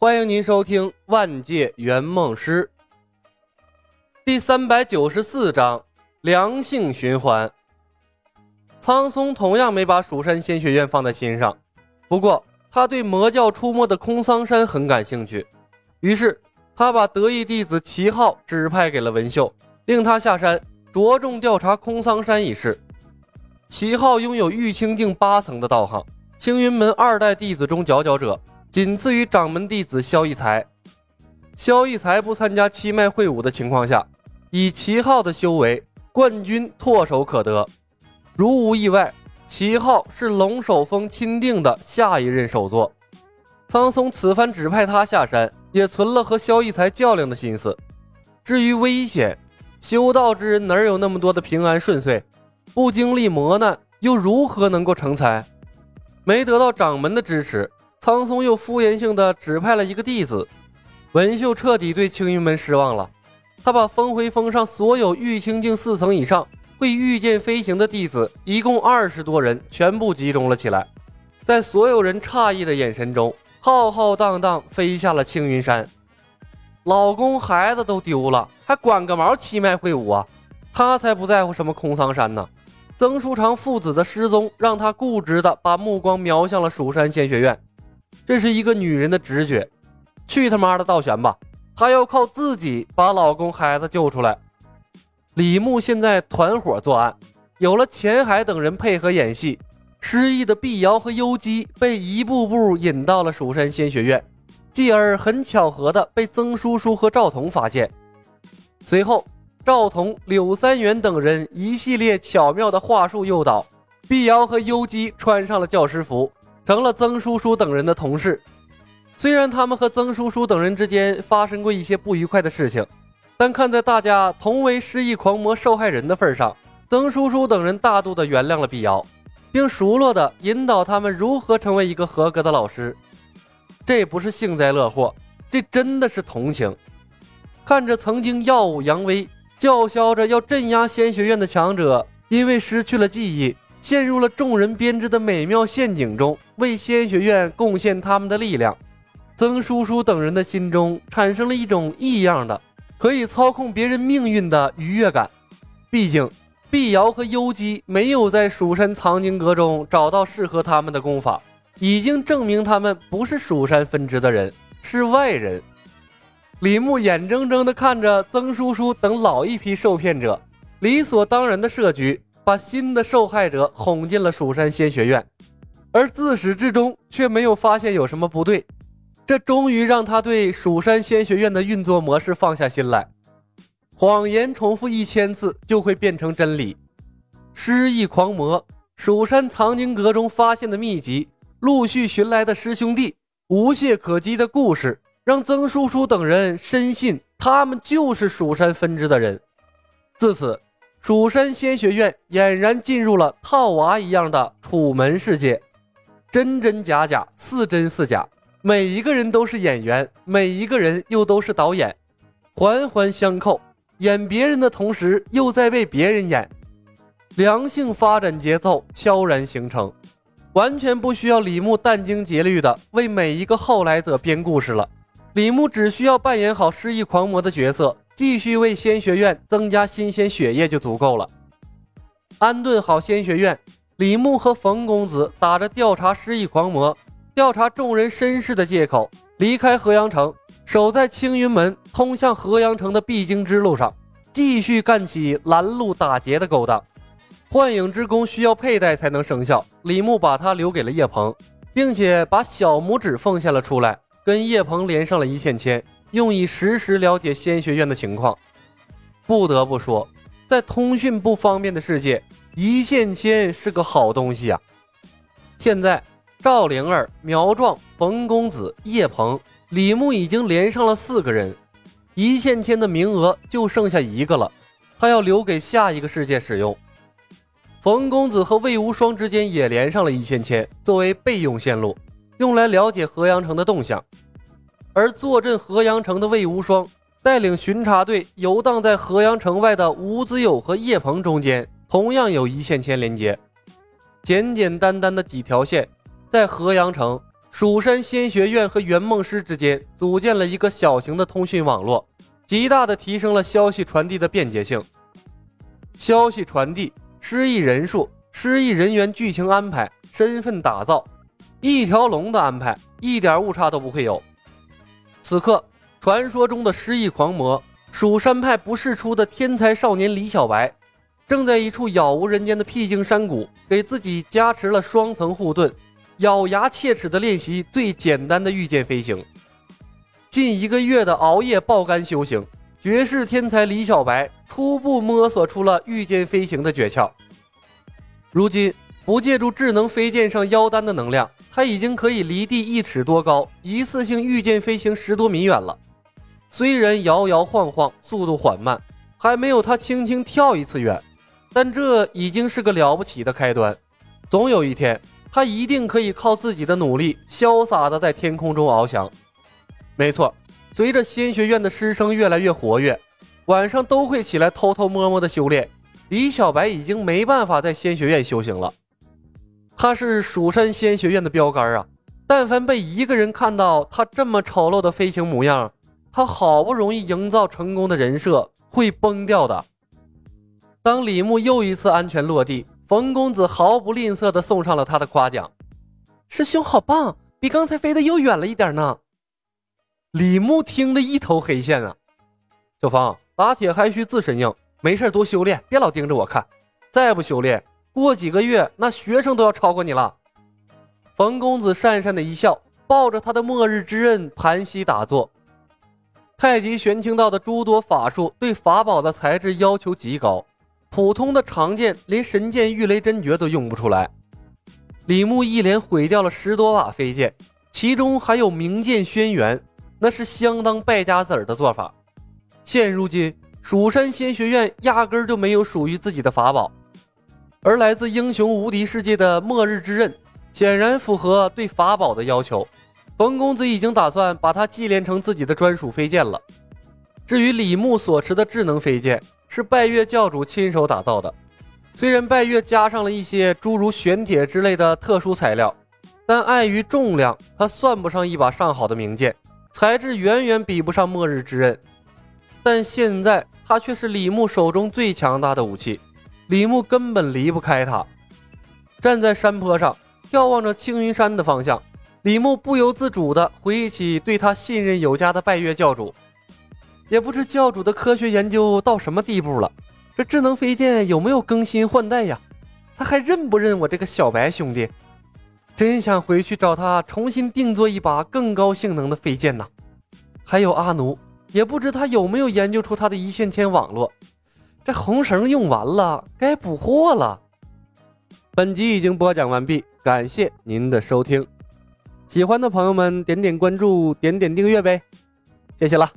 欢迎您收听《万界圆梦师》第394章良性循环。苍松同样没把蜀山仙学院放在心上，不过他对魔教出没的空桑山很感兴趣，于是他把得意弟子齐浩指派给了文秀，令他下山着重调查空桑山一事。齐浩拥有玉清境8层的道行，青云门2代弟子中佼佼者，仅次于掌门弟子萧逸才。萧逸才不参加七脉会武的情况下，以齐浩的修为，冠军唾手可得。如无意外，齐浩是龙首峰钦定的下一任首座。苍松此番指派他下山，也存了和萧逸才较量的心思。至于危险，修道之人哪有那么多的平安顺遂，不经历磨难又如何能够成才？没得到掌门的支持，苍松又敷衍性的指派了一个弟子。文秀彻底对青云门失望了，他把峰回峰上所有玉清境4层以上会御剑飞行的弟子一共20多人全部集中了起来，在所有人诧异的眼神中浩浩荡荡飞下了青云山。老公孩子都丢了，还管个毛七脉会武啊？他才不在乎什么空桑山呢。曾书长父子的失踪让他固执的把目光瞄向了蜀山仙学院，这是一个女人的直觉。去他妈的倒悬吧，她要靠自己把老公孩子救出来。李牧现在团伙作案，有了钱海等人配合演戏，失忆的碧瑶和幽姬被一步步引到了蜀山仙学院，继而很巧合的被曾叔叔和赵彤发现。随后赵彤、柳三元等人一系列巧妙的话术诱导，碧瑶和幽姬穿上了教师服，成了曾叔叔等人的同事。虽然他们和曾叔叔等人之间发生过一些不愉快的事情，但看在大家同为失忆狂魔受害人的份上，曾叔叔等人大度地原谅了碧瑶，并熟络地引导他们如何成为一个合格的老师。这不是幸灾乐祸，这真的是同情。看着曾经耀武扬威叫嚣着要镇压仙学院的强者，因为失去了记忆，陷入了众人编织的美妙陷阱中，为仙学院贡献他们的力量，曾叔叔等人的心中产生了一种异样的可以操控别人命运的愉悦感。毕竟碧瑶和幽姬没有在蜀山藏经阁中找到适合他们的功法，已经证明他们不是蜀山分支的人，是外人。李牧眼睁睁地看着曾叔叔等老一批受骗者理所当然的设局，把新的受害者哄进了蜀山仙学院，而自始至终却没有发现有什么不对。这终于让他对蜀山仙学院的运作模式放下心来。谎言重复1000次就会变成真理。失忆狂魔、蜀山藏经阁中发现的秘籍、陆续寻来的师兄弟、无懈可击的故事，让曾叔叔等人深信他们就是蜀山分支的人。自此，蜀山仙学院俨然进入了套娃一样的楚门世界，真真假假，似真似假，每一个人都是演员，每一个人又都是导演，环环相扣，演别人的同时又在被别人演。良性发展节奏悄然形成，完全不需要李牧殚精竭虑的为每一个后来者编故事了。李牧只需要扮演好失忆狂魔的角色，继续为仙学院增加新鲜血液就足够了。安顿好仙学院，李牧和冯公子打着调查失忆狂魔、调查众人身世的借口，离开河阳城，守在青云门通向河阳城的必经之路上，继续干起拦路打劫的勾当。幻影之弓需要佩戴才能生效，李牧把它留给了叶鹏，并且把小拇指奉献了出来，跟叶鹏连上了1线牵，用以实时了解仙学院的情况。不得不说，在通讯不方便的世界，1线牵是个好东西啊。现在赵灵儿、苗壮、冯公子、叶鹏、李牧已经连上了4个人，1线牵的名额就剩下1个了，他要留给下一个世界使用。冯公子和魏无双之间也连上了1线牵，作为备用线路，用来了解河阳城的动向。而坐镇河阳城的魏无双带领巡查队游荡在河阳城外的吴子友和叶鹏中间，同样有1线牵连接。简简单单的几条线，在河阳城、蜀山仙学院和圆梦师之间组建了一个小型的通讯网络，极大地提升了消息传递的便捷性。消息传递、失忆人数、失忆人员剧情安排、身份打造，一条龙的安排，一点误差都不会有。此刻，传说中的失忆狂魔，蜀山派不世出的天才少年李小白，正在一处杳无人烟的僻静山谷，给自己加持了双层护盾，咬牙切齿地练习最简单的御剑飞行。近1个月的熬夜爆肝修行，绝世天才李小白初步摸索出了御剑飞行的诀窍。如今不借助智能飞剑上妖丹的能量，他已经可以离地1尺多高，一次性御剑飞行10多米远了。虽然摇摇晃晃，速度缓慢，还没有他轻轻跳一次远，但这已经是个了不起的开端。总有一天，他一定可以靠自己的努力，潇洒地在天空中翱翔。没错，随着仙学院的师生越来越活跃，晚上都会起来偷偷摸摸的修炼，李小白已经没办法在仙学院修行了。他是蜀山仙学院的标杆啊，但凡被一个人看到他这么丑陋的飞行模样，他好不容易营造成功的人设会崩掉的。当李牧又一次安全落地，冯公子毫不吝啬地送上了他的夸奖：“师兄好棒，比刚才飞得又远了一点呢。”李牧听得一头黑线啊，小芳，打铁还需自身硬，没事多修炼，别老盯着我看，再不修炼，过几个月那学生都要超过你了。冯公子讪讪的一笑，抱着他的末日之刃盘膝打坐。太极玄清道的诸多法术对法宝的材质要求极高，普通的长剑连神剑御雷真诀都用不出来。李牧一连毁掉了10多把飞剑，其中还有名剑轩辕，那是相当败家子儿的做法。现如今蜀山仙学院压根儿就没有属于自己的法宝，而来自英雄无敌世界的末日之刃显然符合对法宝的要求，冯公子已经打算把它祭炼成自己的专属飞剑了。至于李牧所持的智能飞剑，是拜月教主亲手打造的，虽然拜月加上了一些诸如玄铁之类的特殊材料，但碍于重量，它算不上一把上好的名剑，材质远远比不上末日之刃。但现在它却是李牧手中最强大的武器，李牧根本离不开它。站在山坡上，眺望着青云山的方向，李牧不由自主地回忆起对他信任有加的拜月教主，也不知教主的科学研究到什么地步了，这智能飞剑有没有更新换代呀？他还认不认我这个小白兄弟？真想回去找他重新定做一把更高性能的飞剑呢。还有阿奴，也不知他有没有研究出他的一线牵网络，这红绳用完了，该补货了。本集已经播讲完毕，感谢您的收听。喜欢的朋友们点点关注，点点订阅呗，谢谢了。